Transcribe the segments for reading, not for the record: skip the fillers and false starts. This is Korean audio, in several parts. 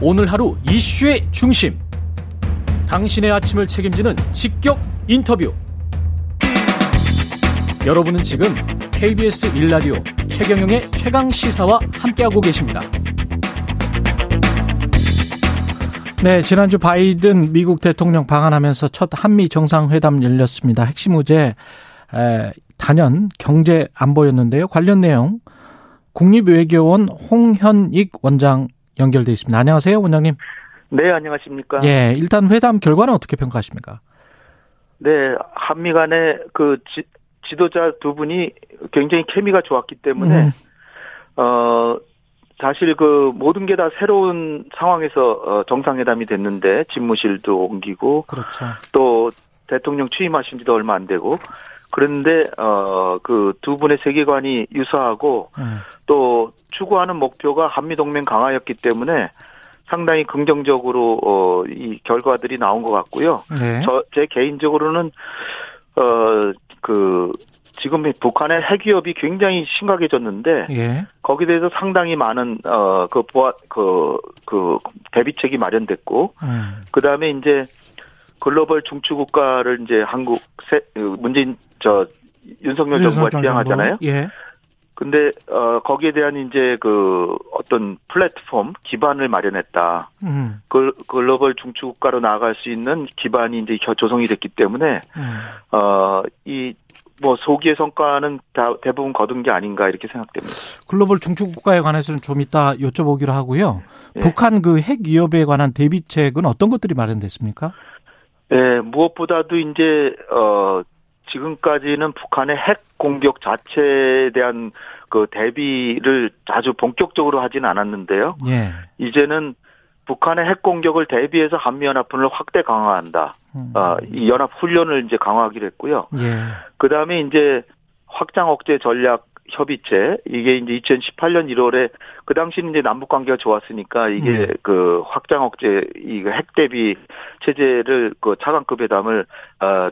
오늘 하루 이슈의 중심, 당신의 아침을 책임지는 직격 인터뷰. 여러분은 지금 KBS 1라디오 최경영의 최강시사와 함께하고 계십니다. 네, 지난주 바이든 미국 대통령 방한하면서 첫 한미 정상회담 열렸습니다. 핵심 의제 단연 경제 안보였는데요. 관련 내용 국립외교원 홍현익 원장 연결돼 있습니다. 안녕하세요, 원장님. 네, 안녕하십니까. 예, 일단 회담 결과는 어떻게 평가하십니까? 네, 한미 간의 그 지도자 두 분이 굉장히 케미가 좋았기 때문에 사실 그 모든 게 다 새로운 상황에서 정상회담이 됐는데 집무실도 옮기고, 그렇죠. 또 대통령 취임하신 지도 얼마 안 되고, 그런데 그 두 분의 세계관이 유사하고 또 추구하는 목표가 한미동맹 강화였기 때문에 상당히 긍정적으로 이 결과들이 나온 것 같고요. 네. 제 개인적으로는 그 지금 북한의 핵 위협이 굉장히 심각해졌는데, 예. 거기에 대해서 상당히 많은 대비책이 마련됐고, 그다음에 이제 글로벌 중추국가를 이제 한국 문재인 윤석열 정부가 지향하잖아요. 예. 근데 거기에 대한 이제 그 어떤 플랫폼 기반을 마련했다. 글로벌 중추국가로 나아갈 수 있는 기반이 이제 조성이 됐기 때문에 이 뭐 소기의 성과는 다 대부분 거둔 게 아닌가 이렇게 생각됩니다. 글로벌 중추국가에 관해서는 좀 이따 여쭤보기로 하고요. 예. 북한 그 핵 위협에 관한 대비책은 어떤 것들이 마련됐습니까? 예, 무엇보다도 이제 지금까지는 북한의 핵 공격 자체에 대한 그 대비를 아주 본격적으로 하진 않았는데요. 예. 이제는 북한의 핵 공격을 대비해서 한미연합군을 확대 강화한다. 이 연합 훈련을 이제 강화하기로 했고요. 예. 그 다음에 이제 확장 억제 전략 협의체, 이게 이제 2018년 1월에 그 당시는 이제 남북 관계가 좋았으니까 이게 그 확장 억제 이 핵 대비 체제를 그 차관급 회담을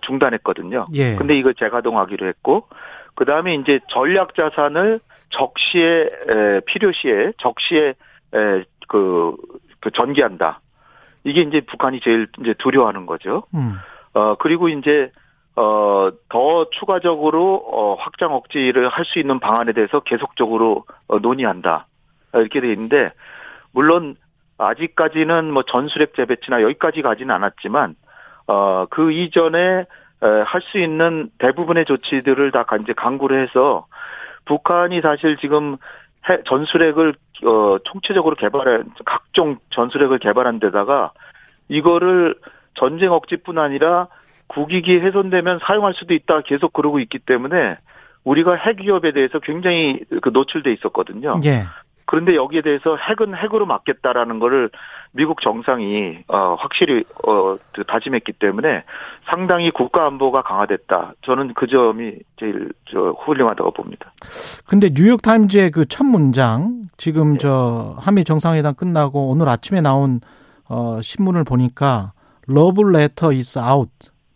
중단했거든요. 예. 근데 이걸 재가동하기로 했고, 그 다음에 이제 전략 자산을 필요시에 적시에 그 전개한다. 이게 이제 북한이 제일 이제 두려워하는 거죠. 그리고 이제 더 추가적으로 확장 억지를 할 수 있는 방안에 대해서 계속적으로 논의한다. 이렇게 돼 있는데, 물론 아직까지는 뭐 전술핵 재배치나 여기까지 가지는 않았지만 그 이전에 할 수 있는 대부분의 조치들을 다 이제 강구를 해서 북한이 사실 지금 전술핵을 총체적으로 각종 전술핵을 개발한 데다가 이거를 전쟁 억지뿐 아니라 국익이 훼손되면 사용할 수도 있다 계속 그러고 있기 때문에 우리가 핵 위협에 대해서 굉장히 노출돼 있었거든요. 예. 그런데 여기에 대해서 핵은 핵으로 막겠다라는 거를 미국 정상이 확실히 다짐했기 때문에 상당히 국가 안보가 강화됐다. 저는 그 점이 제일 훌륭하다고 봅니다. 근데 뉴욕타임즈의 그 첫 문장, 지금 예. 한미 정상회담 끝나고 오늘 아침에 나온 신문을 보니까 Love letter is out.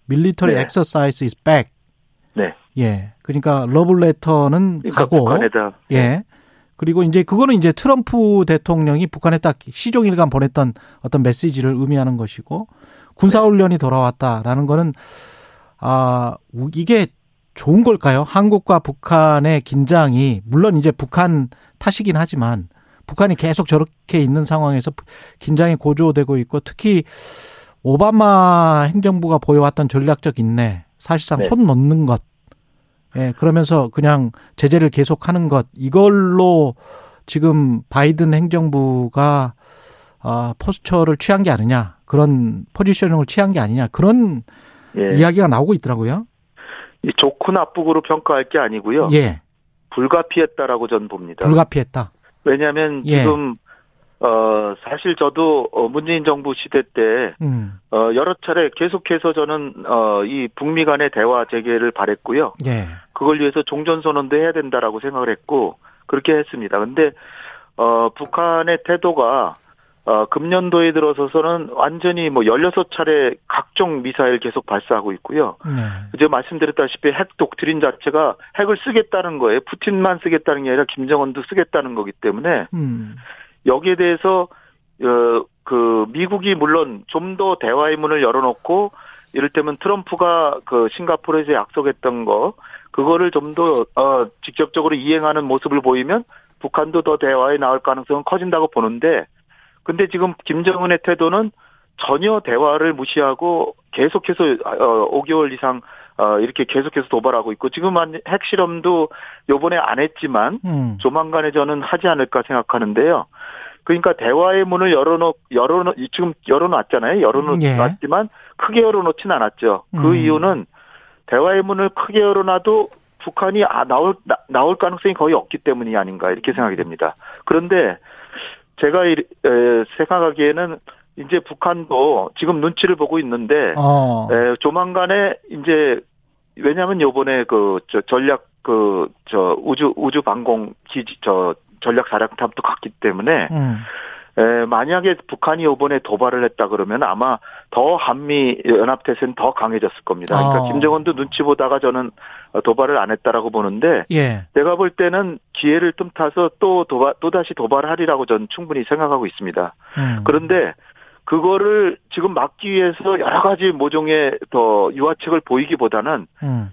밀리터리 엑서사이즈 is back. 네. 예. 그러니까 러블레터는 가고. 북한에다. 예. 그리고 이제 그거는 이제 트럼프 대통령이 북한에 딱 시종일관 보냈던 어떤 메시지를 의미하는 것이고, 군사훈련이 돌아왔다라는 거는, 이게 좋은 걸까요? 한국과 북한의 긴장이, 물론 이제 북한 탓이긴 하지만, 북한이 계속 저렇게 있는 상황에서 긴장이 고조되고 있고, 특히, 오바마 행정부가 보여왔던 전략적 인내, 사실상 네. 손 놓는 것, 예, 그러면서 그냥 제재를 계속하는 것, 이걸로 지금 바이든 행정부가 포스처를 취한 게 아니냐, 그런 포지셔닝을 취한 게 아니냐, 그런 예. 이야기가 나오고 있더라고요. 이 좋고 나쁘고로 평가할 게 아니고요. 예, 불가피했다라고 전 봅니다. 불가피했다. 왜냐하면 예. 지금. 사실 저도 문재인 정부 시대 때 여러 차례 계속해서 저는 이 북미 간의 대화 재개를 바랬고요. 예. 그걸 위해서 종전선언도 해야 된다라고 생각을 했고 그렇게 했습니다. 그런데 북한의 태도가 금년도에 들어서서는 완전히 뭐 16차례 각종 미사일 계속 발사하고 있고요. 네. 이제 말씀드렸다시피 핵 독트린 자체가 핵을 쓰겠다는 거예요. 푸틴만 쓰겠다는 게 아니라 김정은도 쓰겠다는 거기 때문에 여기에 대해서 그 미국이 물론 좀 더 대화의 문을 열어놓고 이를테면 트럼프가 그 싱가포르에서 약속했던 거 그거를 좀 더 직접적으로 이행하는 모습을 보이면 북한도 더 대화에 나올 가능성은 커진다고 보는데, 근데 지금 김정은의 태도는 전혀 대화를 무시하고 계속해서 5개월 이상 이렇게 계속해서 도발하고 있고, 지금 한 핵실험도 요번에 안 했지만 조만간에 저는 하지 않을까 생각하는데요. 그러니까 대화의 문을 지금 열어놨잖아요. 열어놨지만 크게 열어놓진 않았죠. 그 이유는 대화의 문을 크게 열어놔도 북한이 나올 가능성이 거의 없기 때문이 아닌가 이렇게 생각이 됩니다. 그런데 제가 생각하기에는 이제 북한도 지금 눈치를 보고 있는데 조만간에 이제 왜냐하면 요번에 우주 방공 기지 전략 사령탑도 갔기 때문에 만약에 북한이 이번에 도발을 했다 그러면 아마 더 한미 연합태세는 더 강해졌을 겁니다. 그러니까 김정은도 눈치 보다가 저는 도발을 안 했다라고 보는데 내가 볼 때는 기회를 틈타서 또다시 도발하리라고 저는 충분히 생각하고 있습니다. 그런데 그거를 지금 막기 위해서 여러 가지 모종의 더 유화책을 보이기보다는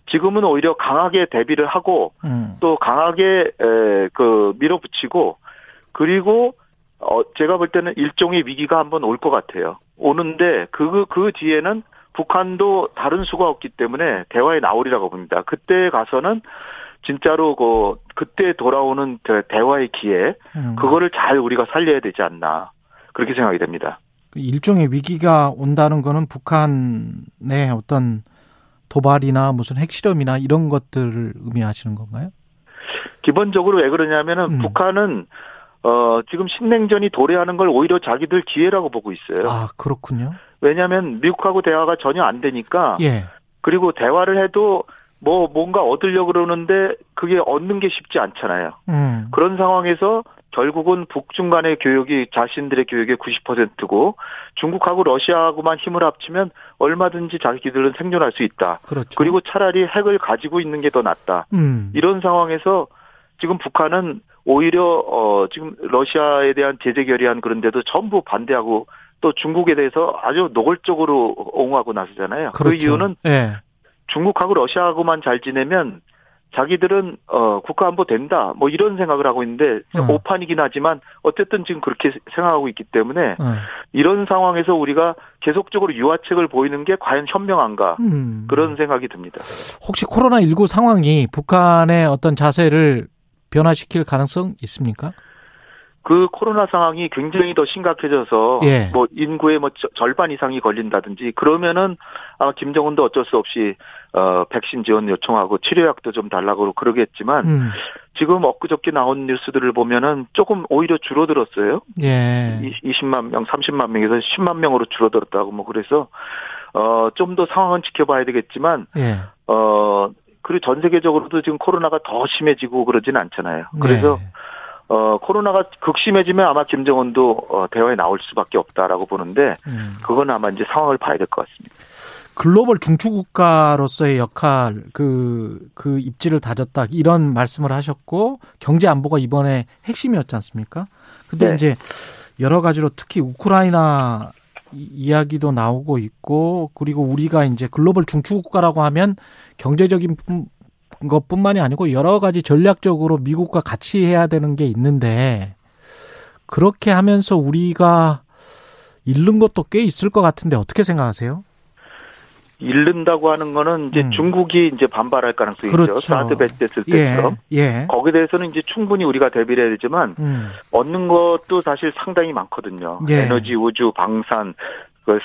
지금은 오히려 강하게 대비를 하고 또 강하게 밀어붙이고, 그리고 제가 볼 때는 일종의 위기가 한번 올 것 같아요. 오는데 그 뒤에는 북한도 다른 수가 없기 때문에 대화에 나오리라고 봅니다. 그때 가서는 진짜로 그때 돌아오는 대화의 기회, 그거를 잘 우리가 살려야 되지 않나 그렇게 생각이 됩니다. 일종의 위기가 온다는 거는 북한의 어떤 도발이나 무슨 핵실험이나 이런 것들을 의미하시는 건가요? 기본적으로 왜 그러냐면은 북한은 지금 신냉전이 도래하는 걸 오히려 자기들 기회라고 보고 있어요. 아, 그렇군요. 왜냐하면 미국하고 대화가 전혀 안 되니까. 그리고 대화를 해도 뭔가 얻으려고 그러는데 그게 얻는 게 쉽지 않잖아요. 그런 상황에서 결국은 북중 간의 교역이 자신들의 교역의 90%고 중국하고 러시아하고만 힘을 합치면 얼마든지 자기들은 생존할 수 있다. 그렇죠. 그리고 차라리 핵을 가지고 있는 게 더 낫다. 이런 상황에서 지금 북한은 오히려 지금 러시아에 대한 제재 결의안 그런데도 전부 반대하고 또 중국에 대해서 아주 노골적으로 옹호하고 나서잖아요. 그렇죠. 그 이유는 중국하고 러시아하고만 잘 지내면 자기들은 국가안보 된다 뭐 이런 생각을 하고 있는데 오판이긴 하지만 어쨌든 지금 그렇게 생각하고 있기 때문에 이런 상황에서 우리가 계속적으로 유화책을 보이는 게 과연 현명한가 그런 생각이 듭니다. 혹시 코로나19 상황이 북한의 어떤 자세를 변화시킬 가능성 있습니까? 그 코로나 상황이 굉장히 더 심각해져서 뭐 인구의 절반 이상이 걸린다든지 그러면은 아마 김정은도 어쩔 수 없이 백신 지원 요청하고 치료약도 좀 달라고 그러겠지만 지금 엊그저께 나온 뉴스들을 보면은 조금 오히려 줄어들었어요. 20만 명, 30만 명에서 10만 명으로 줄어들었다고 뭐 그래서 좀 더 상황은 지켜봐야 되겠지만 그리고 전 세계적으로도 지금 코로나가 더 심해지고 그러진 않잖아요. 그래서 코로나가 극심해지면 아마 김정은도 대화에 나올 수밖에 없다라고 보는데 그건 아마 이제 상황을 봐야 될 것 같습니다. 글로벌 중추국가로서의 역할, 그 입지를 다졌다 이런 말씀을 하셨고 경제 안보가 이번에 핵심이었지 않습니까? 근데 이제 여러 가지로 특히 우크라이나 이야기도 나오고 있고, 그리고 우리가 이제 글로벌 중추국가라고 하면 경제적인 것뿐만이 아니고 여러 가지 전략적으로 미국과 같이 해야 되는 게 있는데 그렇게 하면서 우리가 잃는 것도 꽤 있을 것 같은데 어떻게 생각하세요? 잃는다고 하는 거는 이제 중국이 이제 반발할 가능성이 있죠. 사드 배치했을 때처럼. 거기에 대해서는 이제 충분히 우리가 대비를 해야 되지만 얻는 것도 사실 상당히 많거든요. 에너지, 우주, 방산,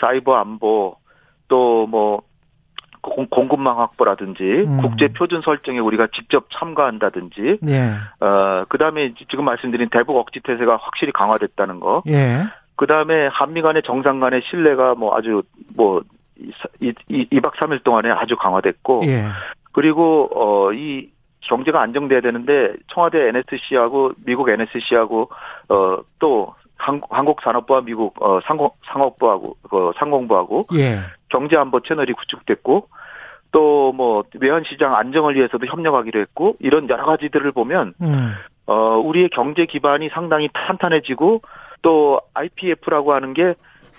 사이버 안보, 또 뭐 공급망 확보라든지 국제 표준 설정에 우리가 직접 참가한다든지. 그다음에 지금 말씀드린 대북 억지 태세가 확실히 강화됐다는 거. 그다음에 한미 간의 정상 간의 신뢰가 뭐 아주 뭐 2박 3일 동안에 아주 강화됐고 그리고 이 경제가 안정돼야 되는데 청와대 NSC하고 미국 NSC하고 또 한국산업부와 미국 상업부하고 상공부하고 경제안보 채널이 구축됐고 또 뭐 외환시장 안정을 위해서도 협력하기로 했고 이런 여러 가지들을 보면 우리의 경제 기반이 상당히 탄탄해지고 또 IPF라고 하는 게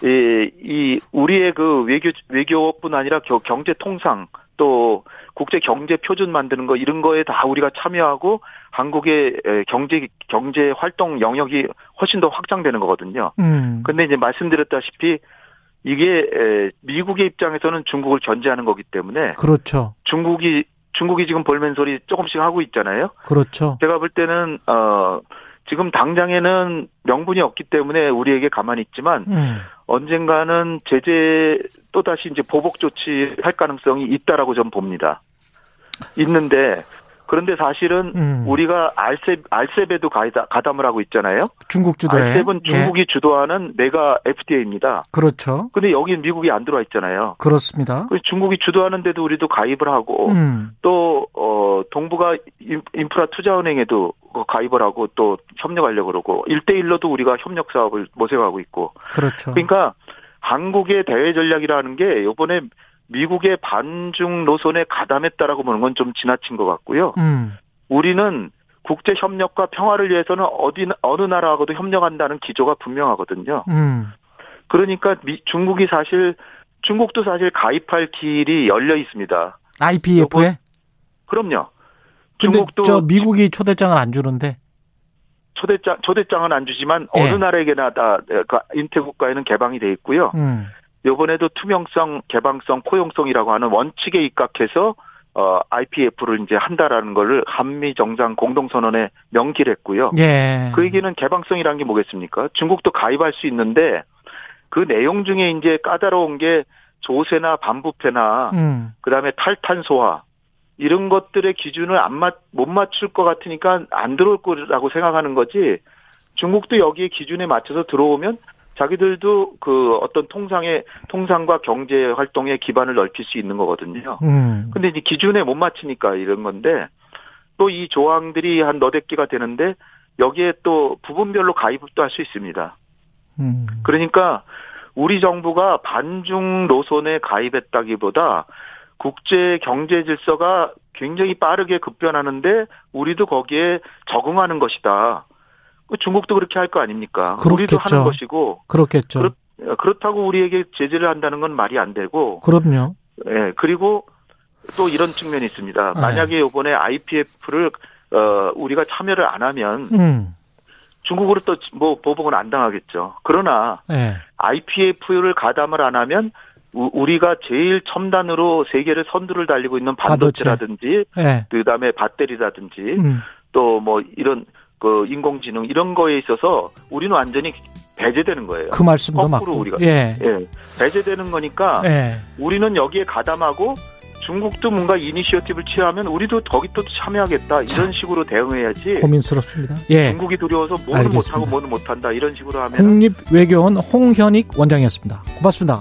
이 우리의 그 외교업뿐 아니라 경제 통상 또 국제 경제 표준 만드는 거 이런 거에 다 우리가 참여하고 한국의 경제 활동 영역이 훨씬 더 확장되는 거거든요. 근데 이제 말씀드렸다시피 이게 미국의 입장에서는 중국을 견제하는 거기 때문에 그렇죠. 중국이 지금 볼멘 소리 조금씩 하고 있잖아요. 그렇죠. 제가 볼 때는 지금 당장에는 명분이 없기 때문에 우리에게 가만히 있지만 언젠가는 제재 또다시 이제 보복 조치할 가능성이 있다라고 저는 봅니다. 있는데 그런데 사실은 우리가 RCEP에도 가담을 하고 있잖아요. 중국 주도에. RCEP은 중국이 주도하는 내가 FTA입니다. 그렇죠. 근데 여기는 미국이 안 들어와 있잖아요. 그렇습니다. 중국이 주도하는데도 우리도 가입을 하고 또 동북아 인프라 투자은행에도 가입을 하고 또 협력하려고 그러고 1:1로도 우리가 협력 사업을 모색하고 있고. 그렇죠. 그러니까 한국의 대외 전략이라는 게 이번에 미국의 반중 노선에 가담했다라고 보는 건 좀 지나친 것 같고요. 우리는 국제 협력과 평화를 위해서는 어느 나라하고도 협력한다는 기조가 분명하거든요. 그러니까 중국도 사실 가입할 길이 열려 있습니다. IPF에? 그럼요. 중국도 저 미국이 초대장을 안 주는데. 초대장은 안 주지만 어느 나라에게나 다 인태 국가에는 개방이 돼 있고요. 이번에도 투명성, 개방성, 포용성이라고 하는 원칙에 입각해서 IPF를 이제 한다라는 거를 한미 정상 공동선언에 명기를 했고요. 예. 그 얘기는 개방성이라는 게 뭐겠습니까? 중국도 가입할 수 있는데 그 내용 중에 이제 까다로운 게 조세나 반부패나 그다음에 탈탄소화 이런 것들의 기준을 못 맞출 것 같으니까 안 들어올 거라고 생각하는 거지. 중국도 여기에 기준에 맞춰서 들어오면 자기들도 그 어떤 통상과 경제 활동의 기반을 넓힐 수 있는 거거든요. 근데 이제 기준에 못 맞추니까 이런 건데 또 이 조항들이 한 너댓 개가 되는데 여기에 또 부분별로 가입도 할 수 있습니다. 그러니까 우리 정부가 반중 노선에 가입했다기보다 국제 경제 질서가 굉장히 빠르게 급변하는데 우리도 거기에 적응하는 것이다. 중국도 그렇게 할 거 아닙니까? 그렇겠죠. 우리도 하는 것이고. 그렇겠죠. 그렇다고 우리에게 제재를 한다는 건 말이 안 되고. 그럼요. 예, 그리고 또 이런 측면이 있습니다. 만약에 이번에 IPF를 우리가 참여를 안 하면 중국으로 또 뭐 보복은 안 당하겠죠. 그러나 IPF를 가담을 안 하면 우리가 제일 첨단으로 세계를 선두를 달리고 있는 반도체라든지 그다음에 배터리라든지 또 뭐 이런 그 인공지능 이런 거에 있어서 우리는 완전히 배제되는 거예요. 그 말씀도 맞고. 우리가 배제되는 거니까 우리는 여기에 가담하고 중국도 뭔가 이니셔티브를 취하면 우리도 거기 또 참여하겠다. 이런 식으로 대응해야지. 고민스럽습니다. 중국이 두려워서 뭐는 못하고 뭐는 못한다. 이런 식으로 하면. 국립외교원 홍현익 원장이었습니다. 고맙습니다.